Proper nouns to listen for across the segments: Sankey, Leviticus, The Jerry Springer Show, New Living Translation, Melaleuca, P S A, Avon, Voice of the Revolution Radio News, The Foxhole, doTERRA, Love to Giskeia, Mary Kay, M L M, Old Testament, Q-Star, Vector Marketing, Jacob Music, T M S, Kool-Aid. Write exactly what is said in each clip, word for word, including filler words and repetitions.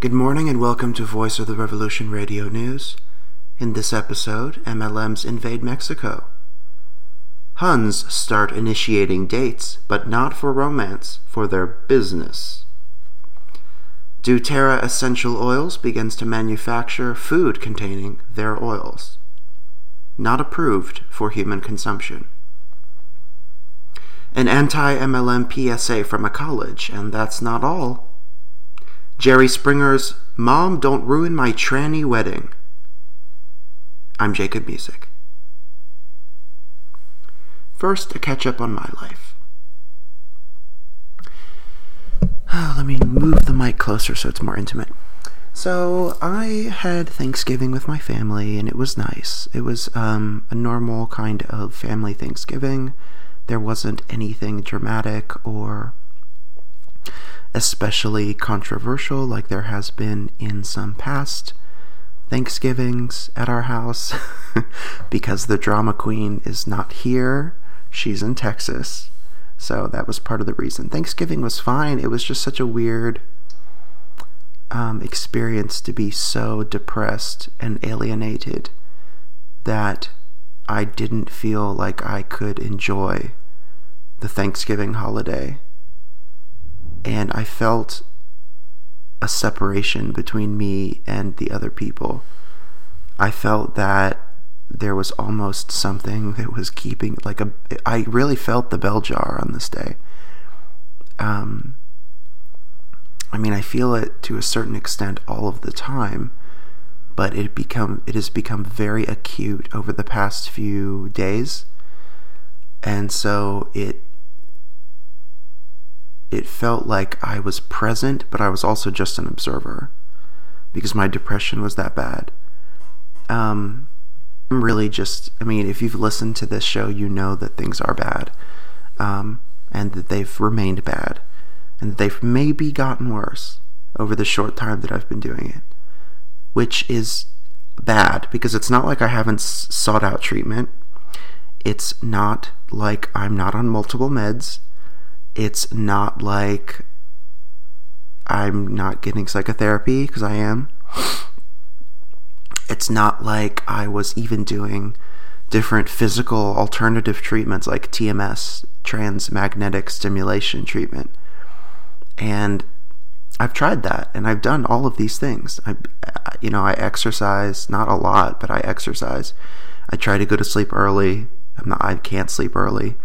Good morning and welcome to Voice of the Revolution Radio News. In this episode, M L Ms invade Mexico. Huns start initiating dates, but not for romance, for their business. doTERRA Essential Oils begins to manufacture food containing their oils. Not approved for human consumption. An anti-M L M P S A from a college, and that's not all. Jerry Springer's Mom Don't Ruin My Tranny Wedding. I'm Jacob Music. First, a catch-up on my life. Oh, let me move the mic closer so it's more intimate. So, I had Thanksgiving with my family, and it was nice. It was um, a normal kind of family Thanksgiving. There wasn't anything dramatic or especially controversial like there has been in some past Thanksgivings at our house because the drama queen is not here. She's in Texas. So that was part of the reason. Thanksgiving was fine. It was just such a weird um, experience to be so depressed and alienated that I didn't feel like I could enjoy the Thanksgiving holiday. And I felt a separation between me and the other people. I felt that there was almost something that was keeping, like a, I really felt the bell jar on this day. Um, I mean, I feel it to a certain extent all of the time, but it become it has become very acute over the past few days, and so it. It felt like I was present, but I was also just an observer because my depression was that bad. Um, I'm really just, I mean, if you've listened to this show, you know that things are bad um, and that they've remained bad and that they've maybe gotten worse over the short time that I've been doing it, which is bad because it's not like I haven't s- sought out treatment. It's not like I'm not on multiple meds. It's not like I'm not getting psychotherapy, because I am. It's not like I was even doing different physical alternative treatments like T M S, transmagnetic stimulation treatment. And I've tried that, and I've done all of these things. I, you know, I exercise, not a lot, but I exercise. I try to go to sleep early. I'm not, I can't sleep early.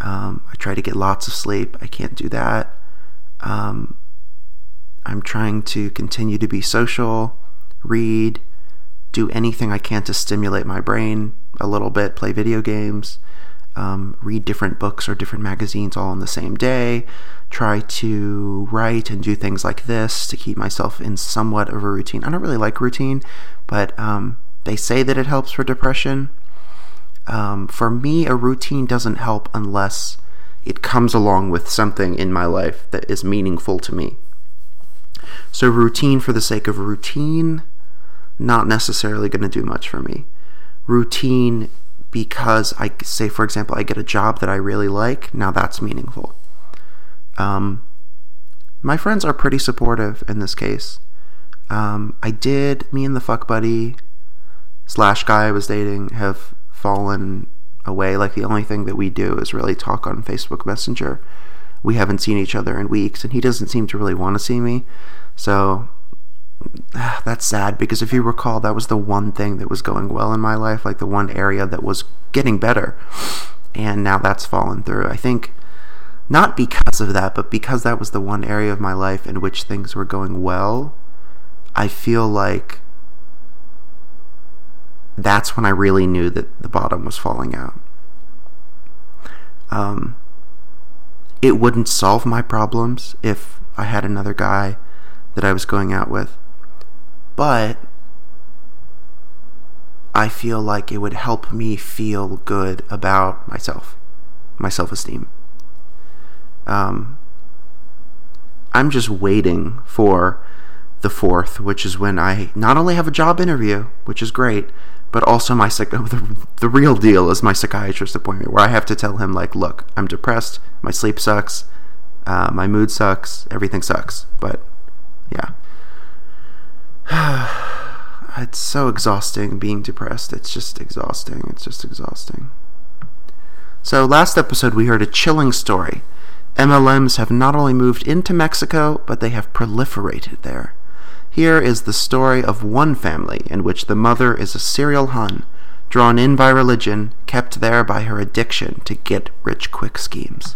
Um, I try to get lots of sleep. I can't do that. Um, I'm trying to continue to be social, read, do anything I can to stimulate my brain a little bit, play video games, um, read different books or different magazines all on the same day, try to write and do things like this to keep myself in somewhat of a routine. I don't really like routine, but um, they say that it helps for depression. Um, for me, a routine doesn't help unless it comes along with something in my life that is meaningful to me. So routine for the sake of routine, not necessarily going to do much for me. Routine because I say, for example, I get a job that I really like. Now that's meaningful. Um, my friends are pretty supportive in this case. Um, I did, me and the fuck buddy slash guy I was dating have fallen away. Like, the only thing that we do is really talk on Facebook Messenger. We haven't seen each other in weeks, and he doesn't seem to really want to see me. So that's sad, because if you recall, that was the one thing that was going well in my life, like the one area that was getting better, and now that's fallen through. I think not because of that, but because that was the one area of my life in which things were going well, I feel like that's when I really knew that the bottom was falling out. Um, it wouldn't solve my problems if I had another guy that I was going out with, but I feel like it would help me feel good about myself, my self-esteem. Um, I'm just waiting for the fourth, which is when I not only have a job interview, which is great, but also my psych- the, the real deal is my psychiatrist appointment, where I have to tell him, like, look, I'm depressed, my sleep sucks, uh, my mood sucks, everything sucks. But yeah, It's so exhausting being depressed. It's just exhausting. It's just exhausting. So last episode we heard a chilling story. M L Ms have not only moved into Mexico, but they have proliferated there. Here is the story of one family in which the mother is a serial Hun, drawn in by religion, kept there by her addiction to get-rich-quick schemes.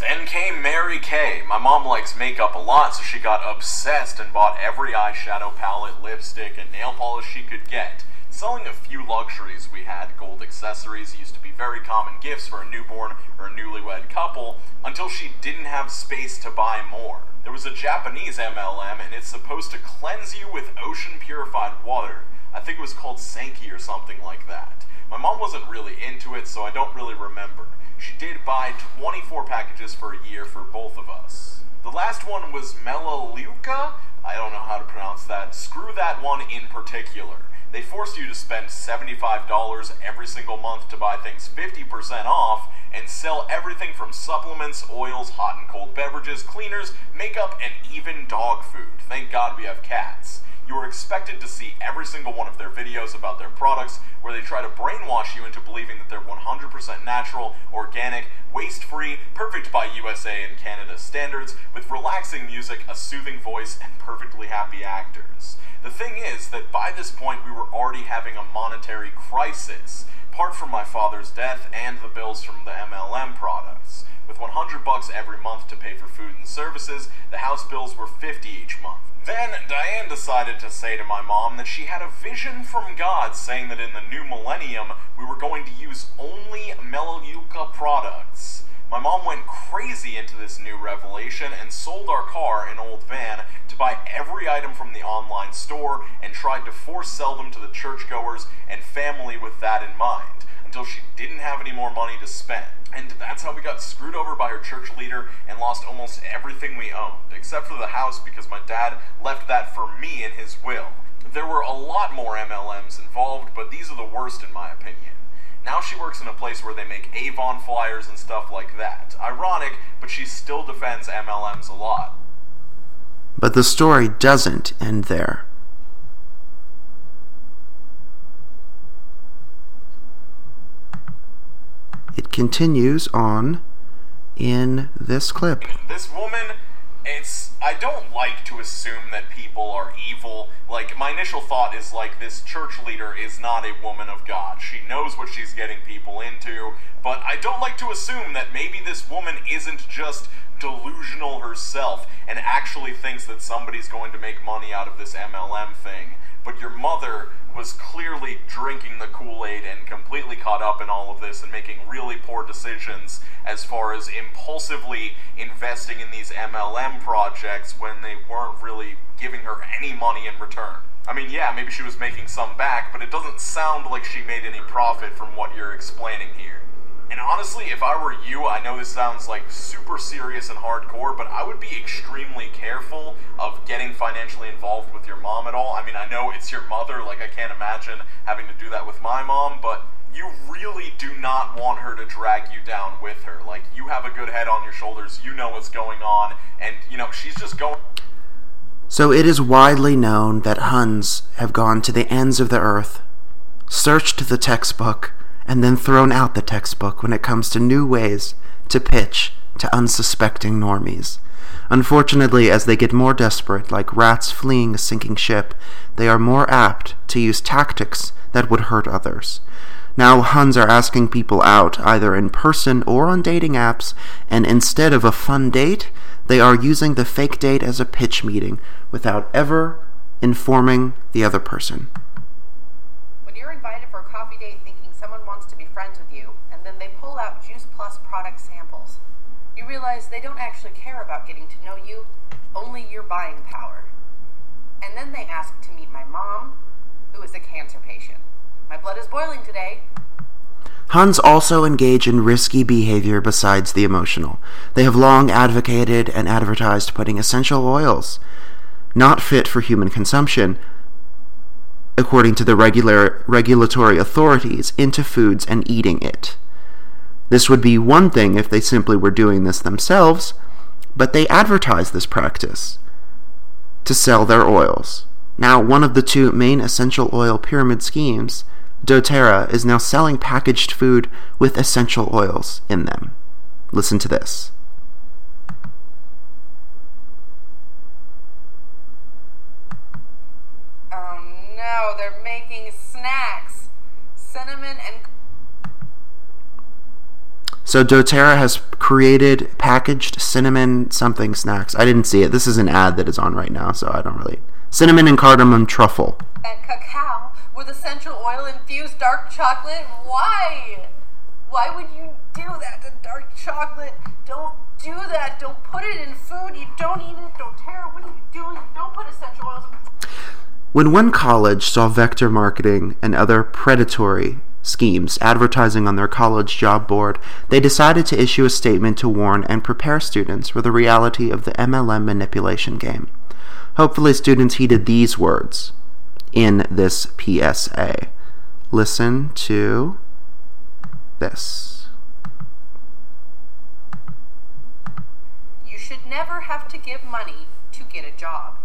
Then came Mary Kay. My mom likes makeup a lot, so she got obsessed and bought every eyeshadow palette, lipstick, and nail polish she could get. Selling a few luxuries we had, gold accessories used to be very common gifts for a newborn or a newlywed couple, until she didn't have space to buy more. There was a Japanese M L M, and it's supposed to cleanse you with ocean-purified water. I think it was called Sankey or something like that. My mom wasn't really into it, so I don't really remember. She did buy twenty-four packages for a year for both of us. The last one was Melaleuca? I don't know how to pronounce that. Screw that one in particular. They forced you to spend seventy-five dollars every single month to buy things fifty percent off and sell everything from supplements, oils, hot and cold beverages, cleaners, makeup, and even dog food. Thank God we have cats. You are expected to see every single one of their videos about their products where they try to brainwash you into believing that they're one hundred percent natural, organic, waste-free, perfect by U S A and Canada standards, with relaxing music, a soothing voice, and perfectly happy actors. The thing is that by this point we were already having a monetary crisis, apart from my father's death and the bills from the M L M products. With one hundred bucks every month to pay for food and services, the house bills were fifty each month. Then Diane decided to say to my mom that she had a vision from God saying that in the new millennium we were going to use only Melaleuca products. My mom went crazy into this new revelation and sold our car, an old van, to buy every item from the online store and tried to force sell them to the churchgoers and family with that in mind, until she didn't have any more money to spend. And that's how we got screwed over by her church leader and lost almost everything we owned, except for the house because my dad left that for me in his will. There were a lot more M L Ms involved, but these are the worst in my opinion. Now she works in a place where they make Avon flyers and stuff like that. Ironic, but she still defends M L Ms a lot. But the story doesn't end there. It continues on in this clip. This woman, it's... I don't like to assume that people are evil. Like, my initial thought is, like, this church leader is not a woman of God. She knows what she's getting people into, but I don't like to assume that maybe this woman isn't just delusional herself and actually thinks that somebody's going to make money out of this M L M thing. But your mother was clearly drinking the Kool-Aid and completely caught up in all of this and making really poor decisions as far as impulsively investing in these M L M projects when they weren't really giving her any money in return. I mean, yeah, maybe she was making some back, but it doesn't sound like she made any profit from what you're explaining here. And honestly, if I were you, I know this sounds like super serious and hardcore, but I would be extremely careful of getting financially involved with your mom at all. I mean, I know it's your mother, like I can't imagine having to do that with my mom, but you really do not want her to drag you down with her. Like, you have a good head on your shoulders, you know what's going on, and, you know, she's just going... So it is widely known that Huns have gone to the ends of the earth, searched the textbook, and then thrown out the textbook when it comes to new ways to pitch to unsuspecting normies. Unfortunately, as they get more desperate, like rats fleeing a sinking ship, they are more apt to use tactics that would hurt others. Now Huns are asking people out, either in person or on dating apps, and instead of a fun date, they are using the fake date as a pitch meeting without ever informing the other person. When you're invited for a coffee date thinking someone wants to be friends with you, and then they pull out Juice Plus product samples. You realize they don't actually care about getting to know you, only your buying power. And then they ask to meet my mom, who is a cancer patient. My blood is boiling today. Huns also engage in risky behavior besides the emotional. They have long advocated and advertised putting essential oils, not fit for human consumption, according to the regular regulatory authorities, into foods and eating it. This would be one thing if they simply were doing this themselves, but they advertise this practice to sell their oils. Now, one of the two main essential oil pyramid schemes, doTERRA is now selling packaged food with essential oils in them. Listen to this. Oh no, they're making snacks. Cinnamon and... So doTERRA has created packaged cinnamon something snacks. I didn't see it. This is an ad that is on right now, so I don't really... Cinnamon and cardamom truffle. And cacao with essential oil-infused dark chocolate. Why? Why would you do that to dark chocolate? Don't do that. Don't put it in food. You don't eat it. doTERRA, what are you doing? Don't put essential oils in food. When one college saw Vector Marketing and other predatory schemes advertising on their college job board, they decided to issue a statement to warn and prepare students for the reality of the M L M manipulation game. Hopefully students heeded these words in this P S A. Listen to this. You should never have to give money to get a job.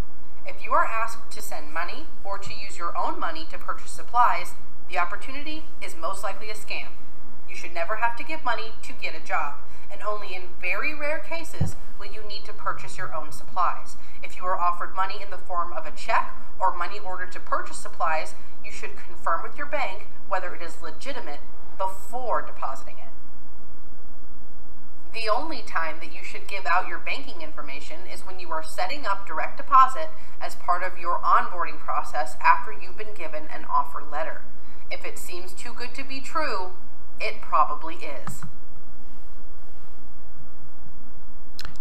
If you are asked to send money or to use your own money to purchase supplies, the opportunity is most likely a scam. You should never have to give money to get a job, and only in very rare cases will you need to purchase your own supplies. If you are offered money in the form of a check or money ordered to purchase supplies, you should confirm with your bank whether it is legitimate before depositing it. The only time that you should give out your banking information is when you are setting up direct deposit as part of your onboarding process after you've been given an offer letter. If it seems too good to be true, it probably is.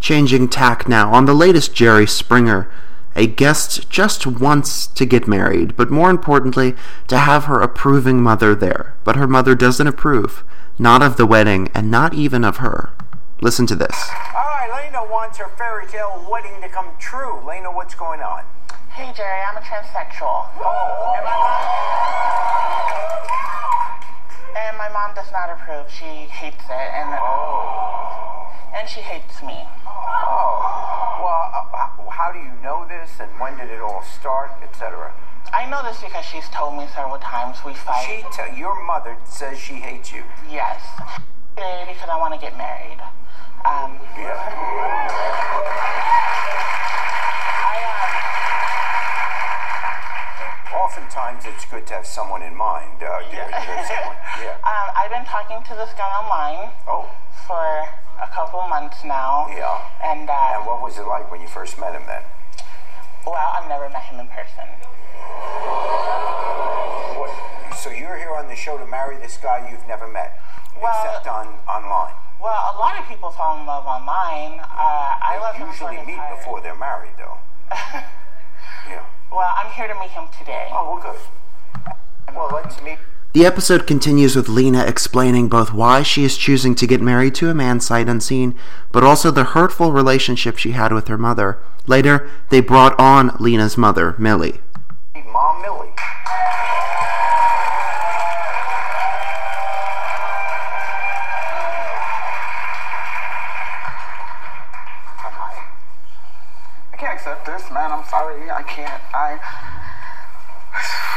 Changing tack now. On the latest Jerry Springer, a guest just wants to get married, but more importantly, to have her approving mother there. But her mother doesn't approve, not of the wedding, and not even of her. Listen to this. All right, Lena wants her fairy tale wedding to come true. Lena, what's going on? Hey, Jerry, I'm a transsexual. Oh, am I not? And my mom does not approve. She hates it, and oh. and she hates me. Oh, well, uh, how do you know this, and when did it all start, et cetera? I know this because she's told me several times. We fight. She, t- your mother says she hates you. Yes, because I want to get married. Um, yeah. I, um, Oftentimes, it's good to have someone in mind. Uh, yeah. someone. yeah. Um, I've been talking to this guy online oh. for a couple months now. Yeah. And, uh, and what was it like when you first met him then? Well, I've never met him in person. What? So you're here on the show to marry this guy you've never met? Well, except on online. Well, a lot of people fall in love online. Uh, I love him. They usually meet before they're married, though. Yeah. Well, I'm here to meet him today. Oh, well, good. Well, let's meet. The episode continues with Lena explaining both why she is choosing to get married to a man sight unseen, but also the hurtful relationship she had with her mother. Later, they brought on Lena's mother, Millie. Mom, Millie. This man, I'm sorry, I can't. I,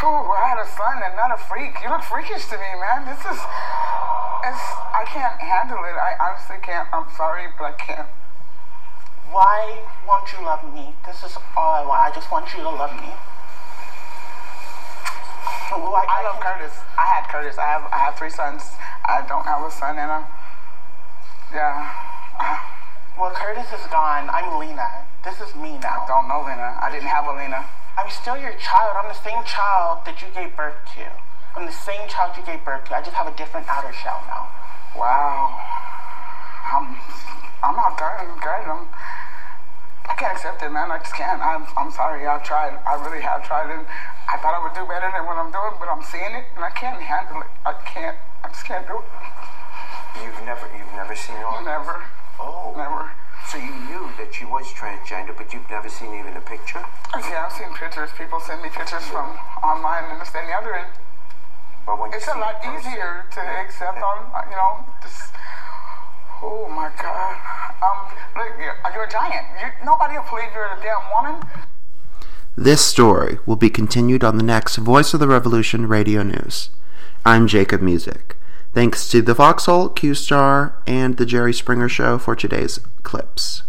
whew, I had a son and not a freak. You look freakish to me, man. This is, it's, I can't handle it. I honestly can't. I'm sorry, but I can't. Why won't you love me? This is all I want. I just want you to love me. Well, I, I love I Curtis. I had Curtis. I have, I have three sons. I don't have a son and a, yeah. Well, Curtis is gone. I'm Lena. This is me now. I don't know, Lena. I didn't have a Lena. I'm still your child. I'm the same child that you gave birth to. I'm the same child you gave birth to. I just have a different outer shell now. Wow. I'm, I'm not done. Great. I'm, I can't accept it, man. I just can't. I'm, I'm sorry. I've tried. I really have tried. And I thought I would do better than what I'm doing, but I'm seeing it, and I can't handle it. I can't. I just can't do it. You've never, you've never seen all this? Never. Oh. Never. So you knew that she was transgender, but you've never seen even a picture? Yeah, I've seen pictures. People send me pictures from online and this and the other. And but when it's a lot easier to yeah. accept yeah. on, you know, just, oh my God. Um, look, you're, you're a giant. You're, nobody will believe you're a damn woman. This story will be continued on the next Voice of the Revolution Radio News. I'm Jacob Music. Thanks to The Foxhole, Q-Star, and The Jerry Springer Show for today's clips.